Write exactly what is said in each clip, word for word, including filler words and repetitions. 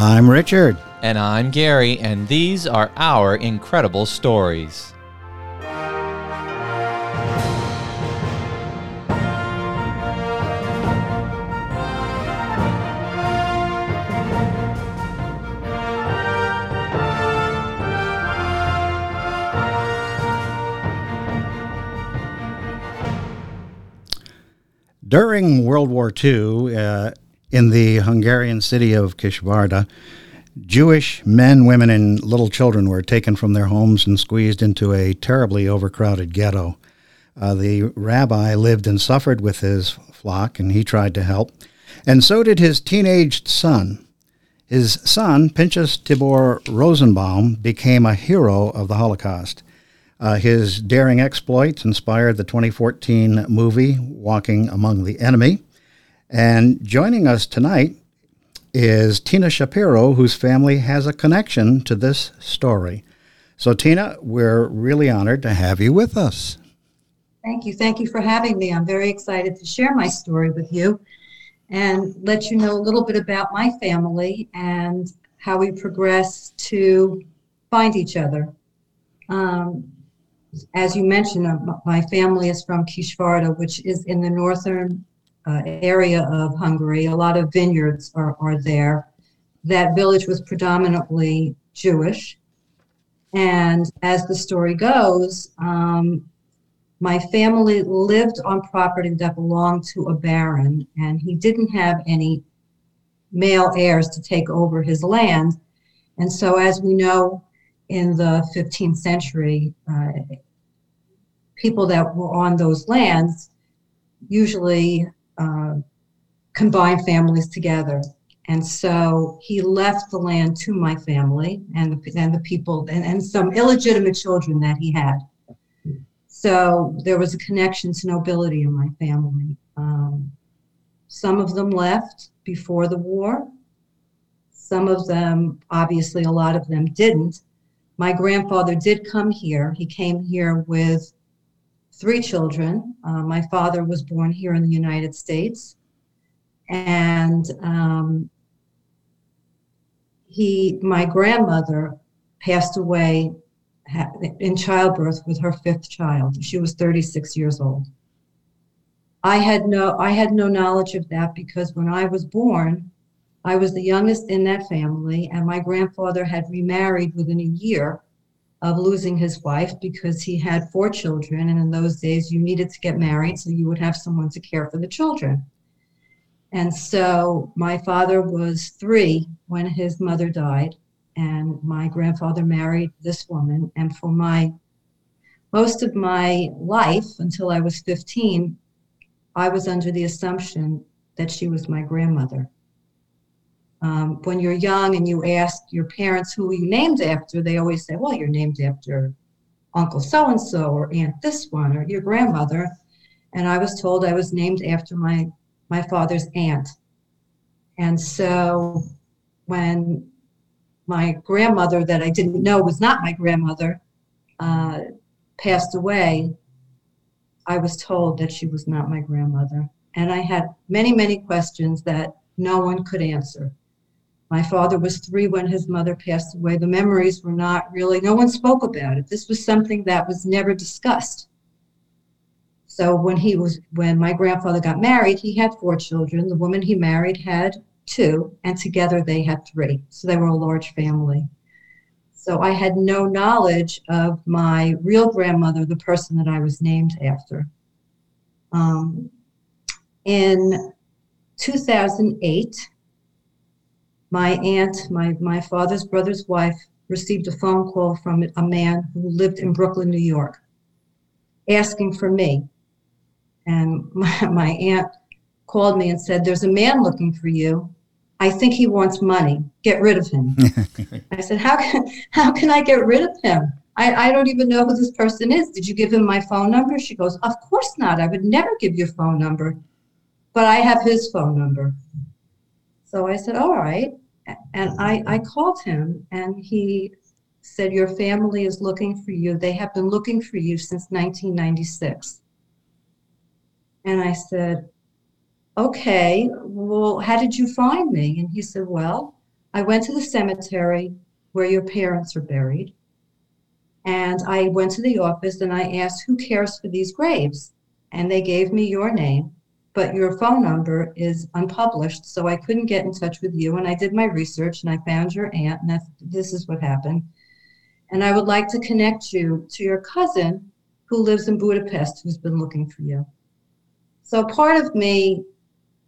I'm Richard. And I'm Gary, and these are our incredible stories. During World War Two, uh, in the Hungarian city of Kisvárda, Jewish men, women, and little children were taken from their homes and squeezed into a terribly overcrowded ghetto. Uh, the rabbi lived and suffered with his flock, and he tried to help. And so did his teenaged son. His son, Pinchas Tibor Rosenbaum, became a hero of the Holocaust. Uh, his daring exploits inspired the twenty fourteen movie, Walking Among the Enemy. And joining us tonight is Tina Shapiro, whose family has a connection to this story. So, Tina, we're really honored to have you with us. Thank you. Thank you for having me. I'm very excited to share my story with you and let you know a little bit about my family and how we progress to find each other. Um, As you mentioned, my family is from Kisvárda, which is in the northern uh, area of Hungary. A lot of vineyards are, are there. That village was predominantly Jewish. And as the story goes, um, my family lived on property that belonged to a baron, and he didn't have any male heirs to take over his land. And so, as we know, in the fifteenth century, uh, people that were on those lands usually uh, combined families together. And so he left the land to my family and the, and the people and, and some illegitimate children that he had. So there was a connection to nobility in my family. Um, some of them left before the war. Some of them, obviously a lot of them didn't. My grandfather did come here. He came here with three children. Uh, my father was born here in the United States. And um, he, my grandmother passed away in childbirth with her fifth child. She was thirty-six years old. I had no, I had no knowledge of that because when I was born, I was the youngest in that family, and my grandfather had remarried within a year of losing his wife because he had four children, and in those days you needed to get married so you would have someone to care for the children. And so my father was three when his mother died, and my grandfather married this woman, and for my most of my life until I was fifteen, I was under the assumption that she was my grandmother. Um, when you're young and you ask your parents who you named after, they always say, well, you're named after Uncle so-and-so or Aunt this one or your grandmother. And I was told I was named after my, my father's aunt. And so when my grandmother that I didn't know was not my grandmother uh, passed away, I was told that she was not my grandmother. And I had many, many questions that no one could answer. My father was three when his mother passed away. The memories were not really, no one spoke about it. This was something that was never discussed. So when he was, when my grandfather got married, he had four children. The woman he married had two, and together they had three. So they were a large family. So I had no knowledge of my real grandmother, the person that I was named after. Um, in two thousand eight, my aunt, my, my father's brother's wife, received a phone call from a man who lived in Brooklyn, New York, asking for me. And my, my aunt called me and said, there's a man looking for you. I think he wants money. Get rid of him. I said, how can, how can I get rid of him? I, I don't even know who this person is. Did you give him my phone number? She goes, of course not. I would never give your phone number. But I have his phone number. So I said, all right. And I, I called him, and he said, your family is looking for you. They have been looking for you since nineteen ninety-six. And I said, okay, well, how did you find me? And he said, well, I went to the cemetery where your parents are buried, and I went to the office and I asked, who cares for these graves? And they gave me your name, but your phone number is unpublished, so I couldn't get in touch with you. And I did my research and I found your aunt, and this is what happened. And I would like to connect you to your cousin who lives in Budapest, who's been looking for you. So part of me,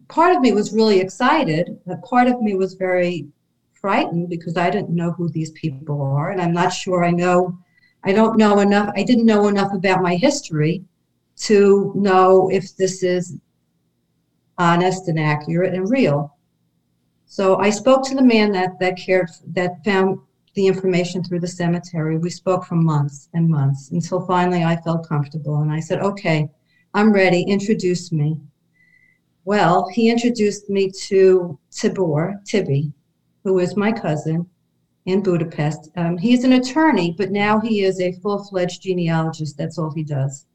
part of me was really excited, but part of me was very frightened because I didn't know who these people are. And I'm not sure I know, I don't know enough. I didn't know enough about my history to know if this is honest and accurate and real. So I spoke to the man that, that cared, that found the information through the cemetery. We spoke for months and months until finally I felt comfortable. And I said, okay, I'm ready, introduce me. Well, he introduced me to Tibor Tibi, who is my cousin in Budapest. Um, he's an attorney, but now he is a full-fledged genealogist. That's all he does.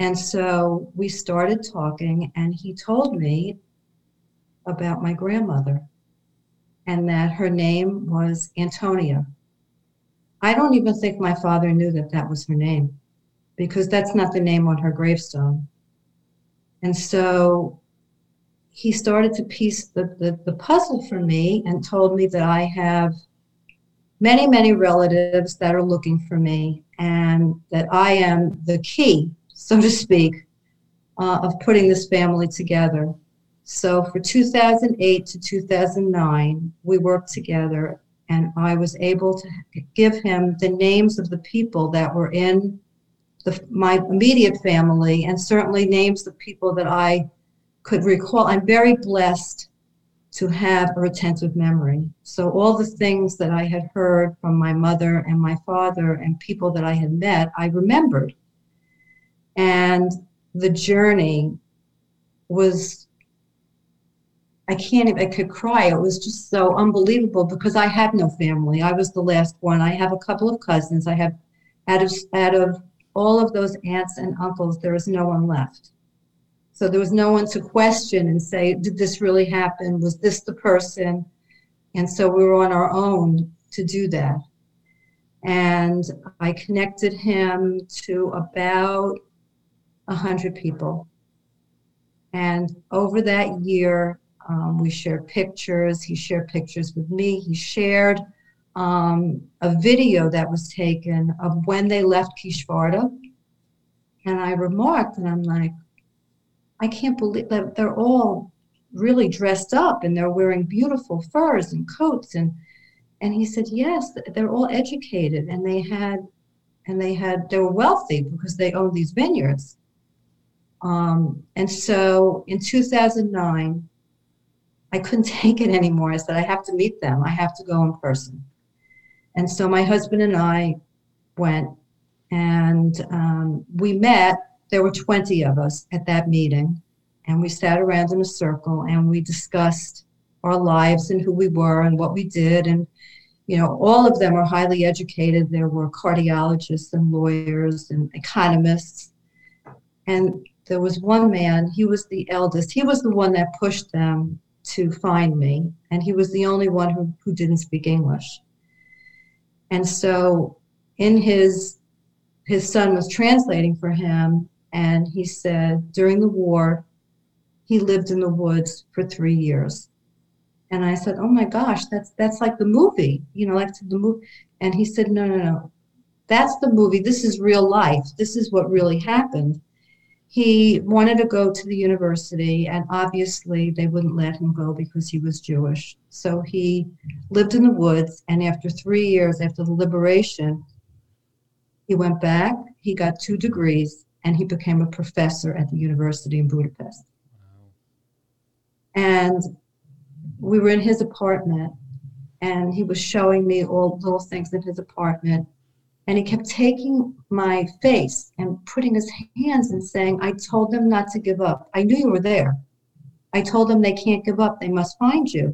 And so we started talking, and he told me about my grandmother and that her name was Antonia. I don't even think my father knew that that was her name, because that's not the name on her gravestone. And so he started to piece the, the, the puzzle for me and told me that I have many, many relatives that are looking for me and that I am the key, so to speak, uh, of putting this family together. So for two thousand eight to two thousand nine, we worked together, and I was able to give him the names of the people that were in the, my immediate family, and certainly names of people that I could recall. I'm very blessed to have a retentive memory. So all the things that I had heard from my mother and my father and people that I had met, I remembered. And the journey was, I can't even, I could cry. It was just so unbelievable because I had no family. I was the last one. I have a couple of cousins. I have, out of, out of all of those aunts and uncles, there is no one left. So there was no one to question and say, did this really happen? Was this the person? And so we were on our own to do that. And I connected him to about one hundred people. And over that year, Um, we shared pictures. He shared pictures with me. He shared um, a video that was taken of when they left Kisvárda. And I remarked, and I'm like, I can't believe that they're all really dressed up and they're wearing beautiful furs and coats. And and he said, yes, they're all educated, and they had, and they had, they were wealthy because they owned these vineyards. Um, and so in two thousand nine. I couldn't take it anymore. I said, I have to meet them. I have to go in person. And so my husband and I went, and um, we met. There were twenty of us at that meeting, and we sat around in a circle and we discussed our lives and who we were and what we did. And, you know, all of them are highly educated. There were cardiologists and lawyers and economists. And there was one man, he was the eldest. He was the one that pushed them to find me, and he was the only one who, who didn't speak English. And so in his, his son was translating for him, and he said during the war, he lived in the woods for three years. And I said, oh my gosh, that's that's like the movie, you know, like the movie. And he said, no, no, no, that's the movie, this is real life, this is what really happened. He wanted to go to the university, and obviously they wouldn't let him go because he was Jewish. So he lived in the woods, and after three years, after the liberation, he went back, he got two degrees, and he became a professor at the university in Budapest. Wow. And we were in his apartment, and he was showing me all little things in his apartment. And he kept taking my face and putting his hands and saying, I told them not to give up. I knew you were there. I told them they can't give up. They must find you.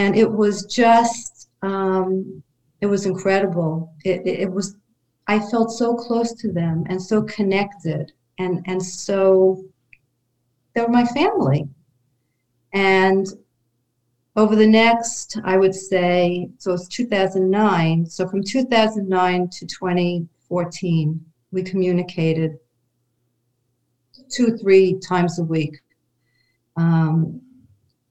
And it was just, um, it was incredible. It, it, it was, I felt so close to them and so connected. And, and so they were my family. And over the next, I would say, so it's two thousand nine. So from two thousand nine to twenty fourteen, we communicated two or three times a week. Um,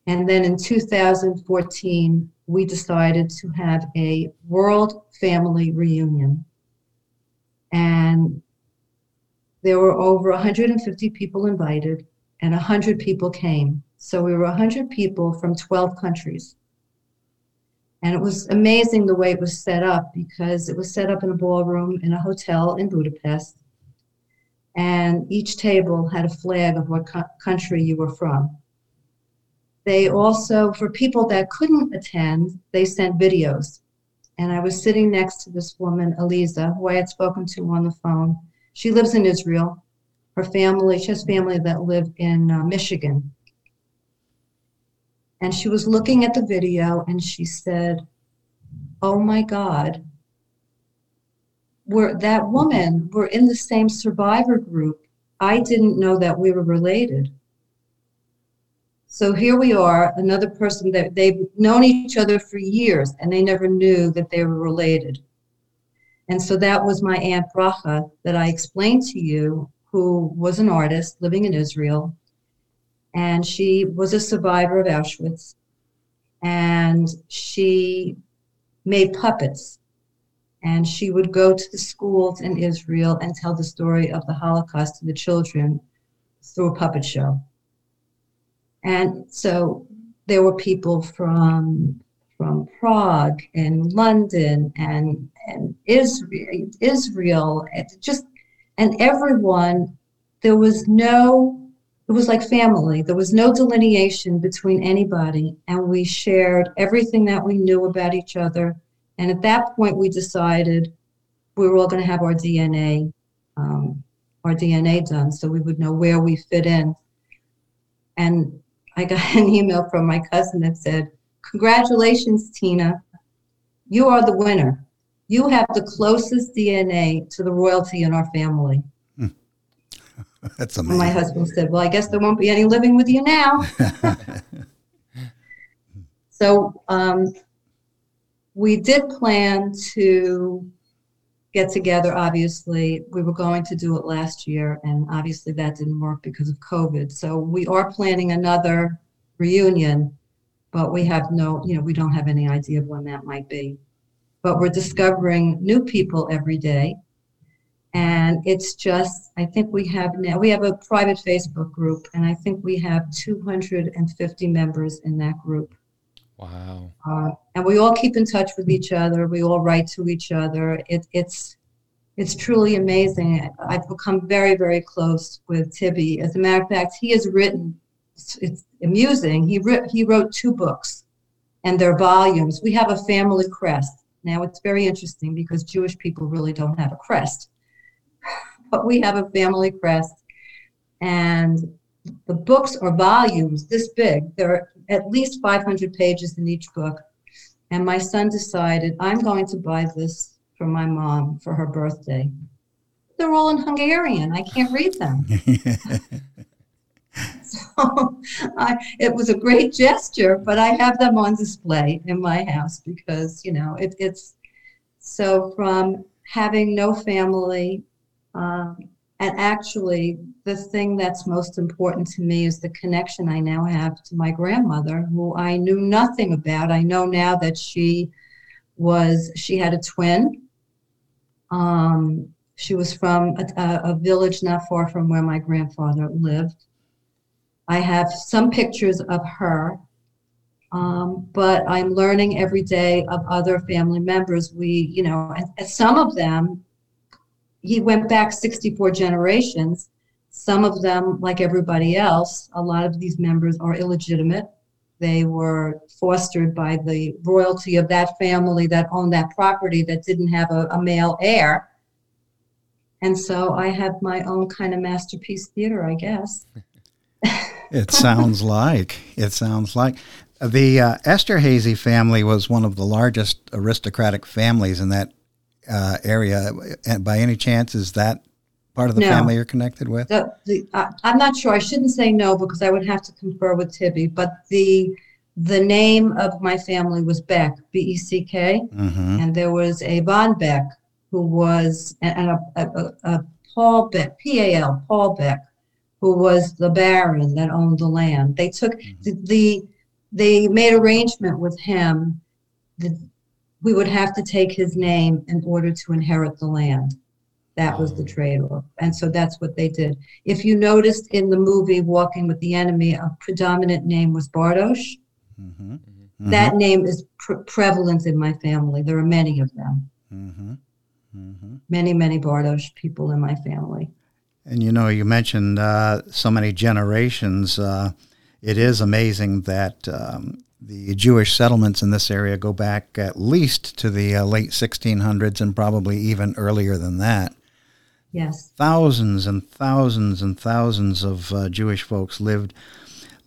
and then in two thousand fourteen, we decided to have a world family reunion. And there were over one hundred fifty people invited, and one hundred people came. So we were one hundred people from twelve countries. And it was amazing the way it was set up, because it was set up in a ballroom in a hotel in Budapest. And each table had a flag of what co- country you were from. They also, for people that couldn't attend, they sent videos. And I was sitting next to this woman, Eliza, who I had spoken to on the phone. She lives in Israel. Her family, she has family that live in uh, Michigan. And she was looking at the video and she said, oh my God, we're, that woman, we're in the same survivor group. I didn't know that we were related. So here we are, another person that they've known each other for years and they never knew that they were related. And so that was my Aunt Bracha that I explained to you, who was an artist living in Israel. And she was a survivor of Auschwitz, and she made puppets. And she would go to the schools in Israel and tell the story of the Holocaust to the children through a puppet show. And so there were people from from Prague and London and, and Israel, Israel, just, and everyone, there was no, it was like family. There was no delineation between anybody, and we shared everything that we knew about each other. And at that point, we decided we were all going to have our D N A, um, our D N A done, so we would know where we fit in. And I got an email from my cousin that said, "Congratulations, Tina. You are the winner. You have the closest D N A to the royalty in our family." That's amazing. And my husband said, well, I guess there won't be any living with you now. So um, we did plan to get together, obviously. We were going to do it last year, and obviously that didn't work because of COVID. So we are planning another reunion, but we have no, you know, we don't have any idea of when that might be. But we're discovering new people every day. And it's just, I think we have now, we have a private Facebook group, and I think we have two hundred fifty members in that group. Wow. Uh, and we all keep in touch with each other. We all write to each other. It, it's it's truly amazing. I've become very, very close with Tibi. As a matter of fact, he has written, it's, it's amusing, he, ri- he wrote two books, and they're volumes. We have a family crest. Now, it's very interesting because Jewish people really don't have a crest. But we have a family crest, and the books are volumes this big. There are at least five hundred pages in each book, and my son decided, I'm going to buy this for my mom for her birthday. They're all in Hungarian. I can't read them. So I, it was a great gesture, but I have them on display in my house because, you know, it, it's so from having no family, um, and actually the thing that's most important to me is the connection I now have to my grandmother, who I knew nothing about. I know now that she was, she had a twin. Um, she was from a, a village not far from where my grandfather lived. I have some pictures of her. Um, but I'm learning every day of other family members. We, you know, and, and some of them, he went back sixty-four generations. Some of them, like everybody else, a lot of these members are illegitimate. They were fostered by the royalty of that family that owned that property that didn't have a, a male heir. And so I have my own kind of masterpiece theater, I guess. It sounds like, it sounds like. The uh, Esterhazy family was one of the largest aristocratic families in that uh, area. And by any chance, is that part of the no. family you're connected with? The, the, uh, I'm not sure. I shouldn't say no because I would have to confer with Tibi. But the The name of my family was Beck, B E C K, mm-hmm. and there was a von Beck who was, and a, a, a Paul Beck, P A L, Paul Beck, who was the baron that owned the land. They took, mm-hmm. the, they made arrangement with him that we would have to take his name in order to inherit the land. That was the trade-off, and so that's what they did. If you noticed in the movie Walking with the Enemy, a predominant name was Bardosh. Mm-hmm. Mm-hmm. That name is pre- prevalent in my family. There are many of them. Mm-hmm. Mm-hmm. Many, many Bardosh people in my family. And you know, you mentioned uh, so many generations. Uh, it is amazing that um, the Jewish settlements in this area go back at least to the uh, late sixteen hundreds and probably even earlier than that. Yes. Thousands and thousands and thousands of uh, Jewish folks lived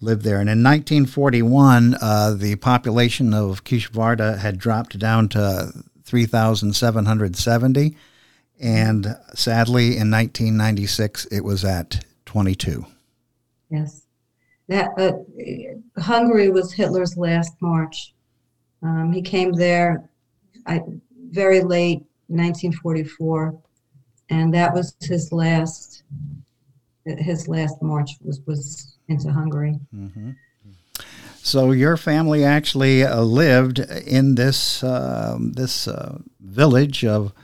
lived there. And in nineteen forty-one, uh, the population of Kisvárda had dropped down to three thousand seven hundred seventy. And sadly, in nineteen ninety-six, it was at twenty-two. Yes. That uh, Hungary was Hitler's last march. Um, he came there I, very late, nineteen forty-four. And that was his last, his last march was, was into Hungary. Mm-hmm. So your family actually uh, lived in this, uh, this uh, village of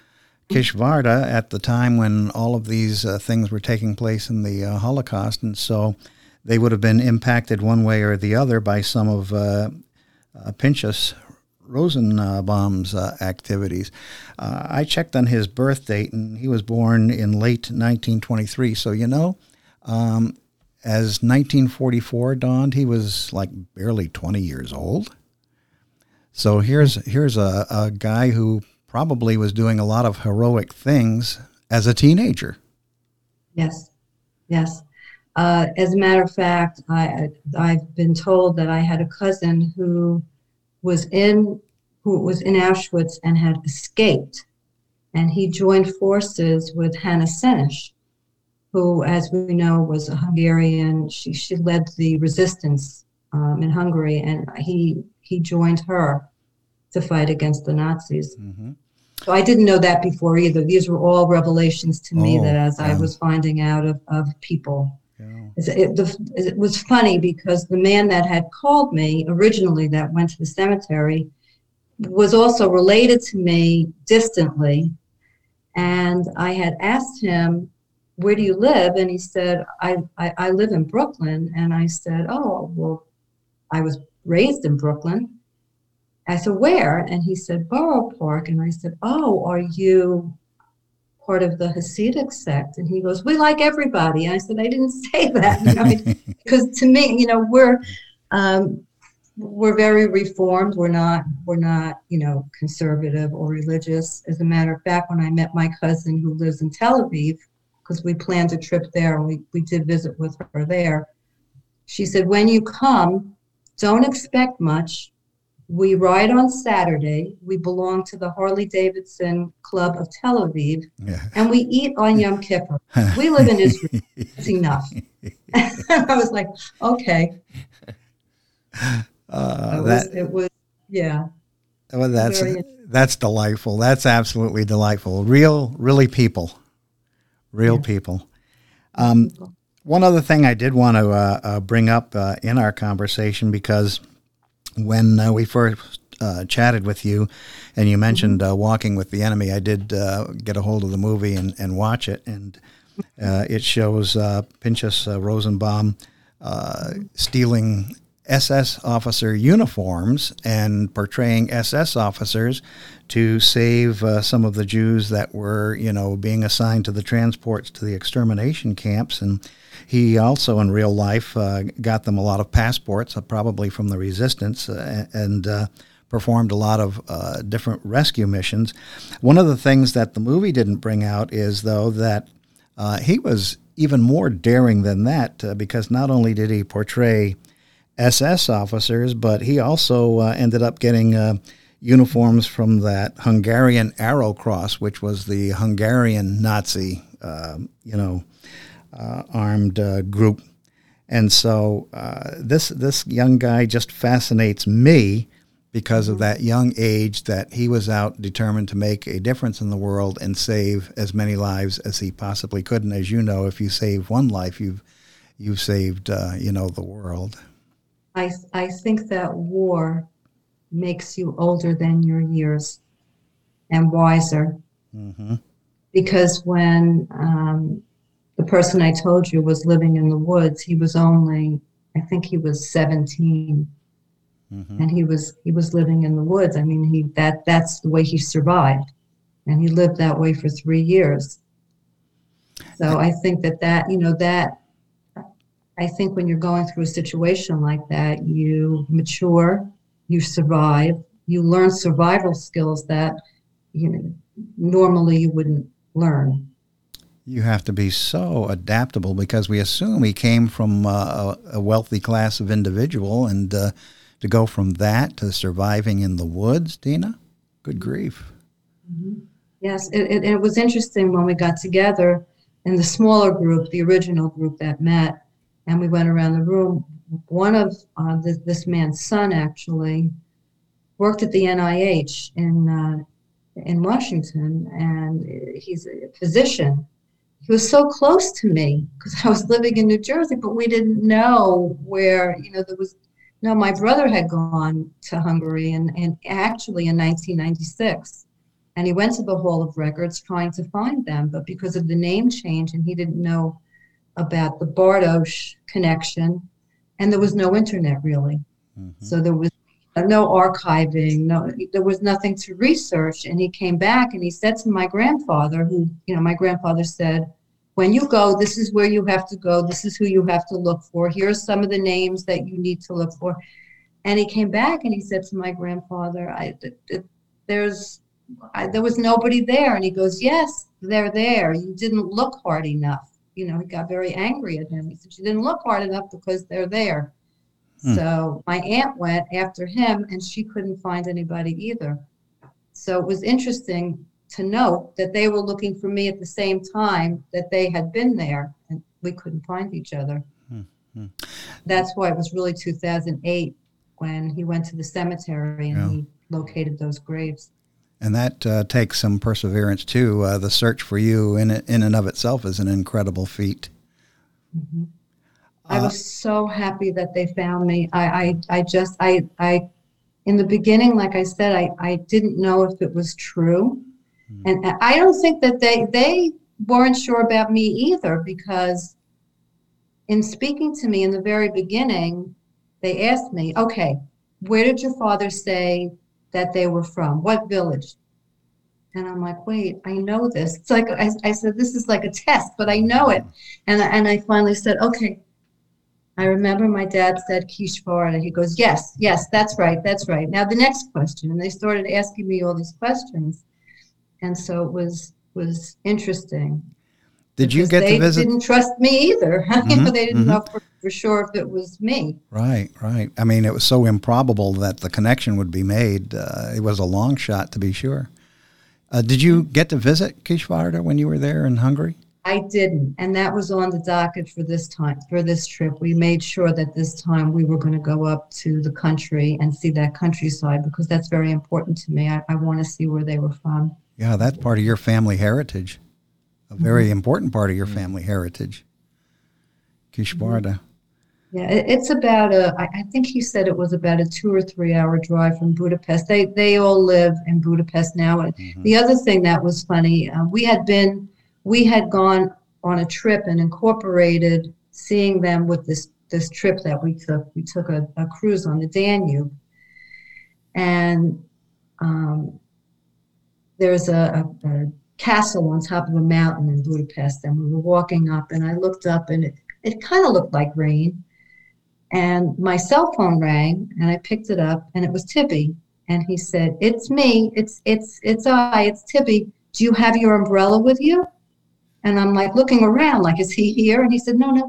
Kisvárda at the time when all of these uh, things were taking place in the uh, Holocaust. And so they would have been impacted one way or the other by some of uh, uh, Pinchas Rosenbaum's uh, activities. Uh, I checked on his birth date, and he was born in late nineteen twenty-three. So, you know, um, as nineteen forty-four dawned, he was like barely twenty years old. So here's here's a, a guy who probably was doing a lot of heroic things as a teenager. Yes, yes. Uh, as a matter of fact, I, I've been told that I had a cousin who was in who was in Auschwitz and had escaped, and he joined forces with Hannah Senesch, who, as we know, was a Hungarian. She she led the resistance um, in Hungary, and he he joined her to fight against the Nazis. Mm-hmm. So I didn't know that before either. These were all revelations to me oh, that as yeah. I was finding out of, of people. It, the, it was funny because the man that had called me originally that went to the cemetery was also related to me distantly, and I had asked him, where do you live? And he said, I, I, I live in Brooklyn. And I said, oh, well, I was raised in Brooklyn. I said, where? And he said, Borough Park. And I said, oh, are you part of the Hasidic sect? And he goes, we like everybody. And I said, I didn't say that, you know, because to me, you know, we're um, we're very reformed. We're not we're not you know conservative or religious. As a matter of fact, when I met my cousin who lives in Tel Aviv, because we planned a trip there and we we did visit with her there, she said, when you come, don't expect much. We ride on Saturday. We belong to the Harley-Davidson Club of Tel Aviv, yeah. and we eat on Yom Kippur. We live in Israel. It's enough. I was like, okay. Uh, it, was, that, it was, yeah. Well, that's that's delightful. That's absolutely delightful. Real, really people. Real yeah. people. Um, people. One other thing I did want to uh, uh, bring up uh, in our conversation, because when uh, we first uh, chatted with you and you mentioned uh, Walking with the Enemy, I did uh, get a hold of the movie and, and watch it. And uh, it shows uh, Pinchas uh, Rosenbaum uh, stealing S S officer uniforms and portraying S S officers to save uh, some of the Jews that were, you know, being assigned to the transports to the extermination camps. And he also, in real life, uh, got them a lot of passports, uh, probably from the resistance, uh, and uh, performed a lot of uh, different rescue missions. One of the things that the movie didn't bring out is, though, that uh, he was even more daring than that, uh, because not only did he portray S S officers, but he also uh, ended up getting uh, uniforms from that Hungarian Arrow Cross, which was the Hungarian Nazi, uh, you know, uh, armed uh, group. And so uh, this this young guy just fascinates me because of that young age that he was out determined to make a difference in the world and save as many lives as he possibly could. And as you know, if you save one life, you've you've saved uh, you know the world. I I think that war makes you older than your years and wiser. Mm-hmm. Because when um, the person I told you was living in the woods, he was only, I think he was seventeen, mm-hmm. and he was he was living in the woods. I mean, he that that's the way he survived, and he lived that way for three years. So I think that that you know that I think when you're going through a situation like that, you mature, you survive, you learn survival skills that you know, normally you wouldn't learn. You have to be so adaptable because we assume he came from uh, a wealthy class of individual, and uh, to go from that to surviving in the woods, Tina, good grief. Mm-hmm. Yes, it, it, it was interesting when we got together in the smaller group, the original group that met, and we went around the room. One of uh, this, this man's son actually worked at the N I H in uh, in Washington, and he's a physician. He was so close to me because I was living in New Jersey, but we didn't know where, you know, there was, no, my brother had gone to Hungary and, and actually in nineteen ninety-six, and he went to the Hall of Records trying to find them, but because of the name change and he didn't know about the Bardosh connection, and there was no internet really. Mm-hmm. So there was no archiving, no, there was nothing to research. And he came back and he said to my grandfather, who, you know, my grandfather said, when you go, this is where you have to go. This is who you have to look for. Here's some of the names that you need to look for. And he came back and he said to my grandfather, I, there's, I, there was nobody there. And he goes, yes, they're there. You didn't look hard enough. You know, he got very angry at him. He said, you didn't look hard enough because they're there. So my aunt went after him, and she couldn't find anybody either. So it was interesting to note that they were looking for me at the same time that they had been there, and we couldn't find each other. Mm-hmm. That's why it was really two thousand eight when he went to the cemetery and yeah. he located those graves. And that uh, takes some perseverance, too. Uh, the search for you in, in and of itself is an incredible feat. Mm-hmm. I was so happy that they found me. I, I, I just, I, I, in the beginning, like I said, I, I didn't know if it was true. Mm-hmm. And I don't think that they, they weren't sure about me either, because in speaking to me in the very beginning, they asked me, okay, where did your father say that they were from? What village? And I'm like, wait, I know this. It's like, I, I said, this is like a test, but I know it. And, and I finally said, okay. I remember my dad said Kisvárda. He goes, yes, yes, that's right, that's right. Now the next question. And they started asking me all these questions. And so it was was interesting. Did you get to visit? They didn't trust me either. Mm-hmm, you know, they didn't mm-hmm. know for, for sure if it was me. Right, right. I mean, it was so improbable that the connection would be made. Uh, it was a long shot, to be sure. Uh, did you get to visit Kisvárda when you were there in Hungary? I didn't, and that was on the docket for this time, for this trip. We made sure that this time we were going to go up to the country and see that countryside, because that's very important to me. I, I want to see where they were from. Yeah, that's part of your family heritage, a very mm-hmm. important part of your family heritage, Kisvárda. Yeah, it, it's about a, I, I think he said it was about a two or three hour drive from Budapest. They, they all live in Budapest now. Mm-hmm. The other thing that was funny, uh, we had been, We had gone on a trip and incorporated seeing them with this, this trip that we took. We took a, a cruise on the Danube. And um, there's a, a, a castle on top of a mountain in Budapest. And we were walking up, and I looked up, and it, it kind of looked like rain. And my cell phone rang, and I picked it up, and it was Tibi. And he said, it's me. It's, it's, it's I. It's Tibi. Do you have your umbrella with you? And I'm like looking around, like, is he here? And he said, no, no,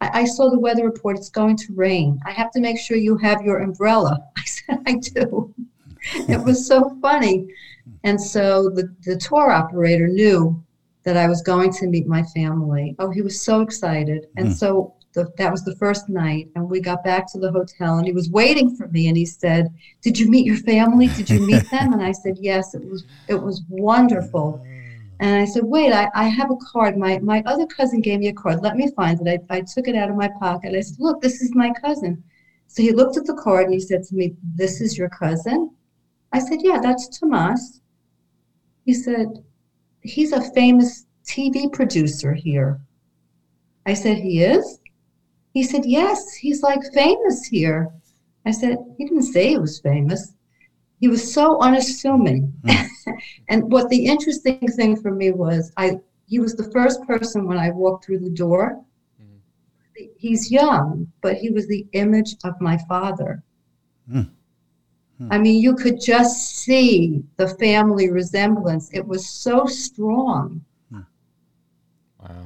I, I saw the weather report. It's going to rain. I have to make sure you have your umbrella. I said, I do. It was so funny. And so the, the tour operator knew that I was going to meet my family. Oh, he was so excited. And mm. so The, that was the first night, and we got back to the hotel, and he was waiting for me, and he said, "Did you meet your family? Did you meet them?" And I said, "Yes, it was it was wonderful." And I said, "Wait, I, I have a card. My my other cousin gave me a card. Let me find it." I, I took it out of my pocket. I said, "Look, this is my cousin." So he looked at the card, and he said to me, "This is your cousin?" I said, "Yeah, that's Tomas." He said, "He's a famous T V producer here." I said, "He is?" He said, "Yes, he's like famous here." I said, "He didn't say he was famous." He was so unassuming. Mm. And what the interesting thing for me was, I he was the first person when I walked through the door. Mm. He's young, but he was the image of my father. Mm. Mm. I mean, you could just see the family resemblance. It was so strong. Mm. Wow.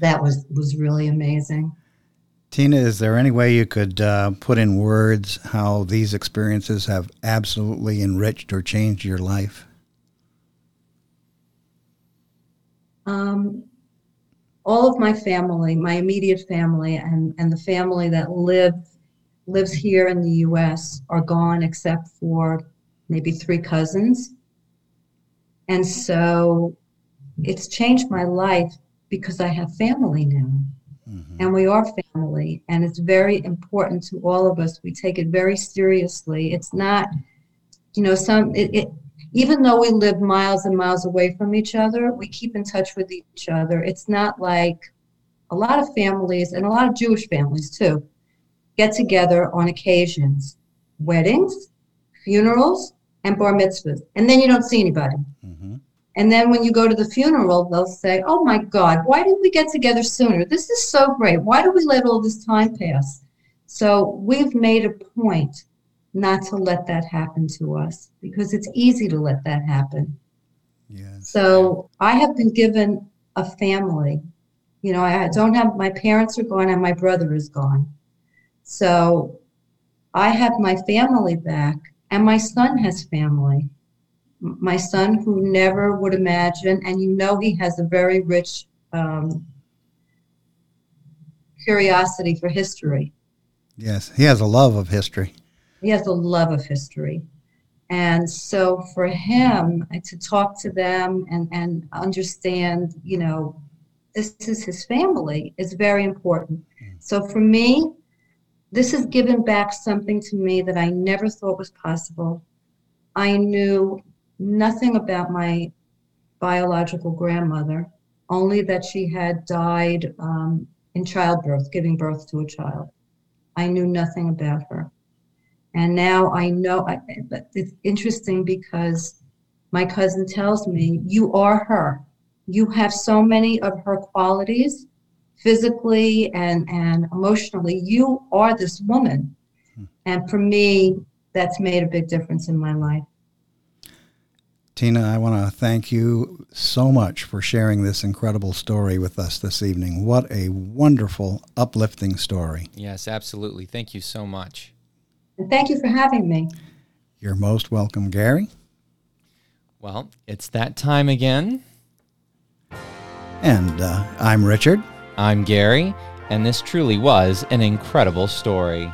That was, was really amazing. Tina, is there any way you could uh, put in words how these experiences have absolutely enriched or changed your life? Um, all of my family, my immediate family, and, and the family that live, lives here in the U S are gone except for maybe three cousins. And so it's changed my life because I have family now. Mm-hmm. And we are family, and it's very important to all of us. We take it very seriously. It's not, you know, some. It, it, even though we live miles and miles away from each other, we keep in touch with each other. It's not like a lot of families, and a lot of Jewish families too, get together on occasions, weddings, funerals, and bar mitzvahs, and then you don't see anybody. Mm-hmm. And then when you go to the funeral, they'll say, "Oh my God, why didn't we get together sooner? This is so great. Why do we let all this time pass?" So we've made a point not to let that happen to us because it's easy to let that happen. Yes. So I have been given a family. You know, I don't have, my parents are gone and my brother is gone. So I have my family back, and my son has family. My son, who never would imagine, and you know he has a very rich um, curiosity for history. Yes, he has a love of history. He has a love of history. And so for him to talk to them and, and understand, you know, this is his family is very important. So for me, this has given back something to me that I never thought was possible. I knew nothing about my biological grandmother, only that she had died um, in childbirth, giving birth to a child. I knew nothing about her. And now I know, I, it's interesting because my cousin tells me, "You are her. You have so many of her qualities, physically and, and emotionally. You are this woman." And for me, that's made a big difference in my life. Tina, I want to thank you so much for sharing this incredible story with us this evening. What a wonderful, uplifting story. Yes, absolutely. Thank you so much. And thank you for having me. You're most welcome, Gary. Well, it's that time again. And uh, I'm Richard. I'm Gary. And this truly was an incredible story.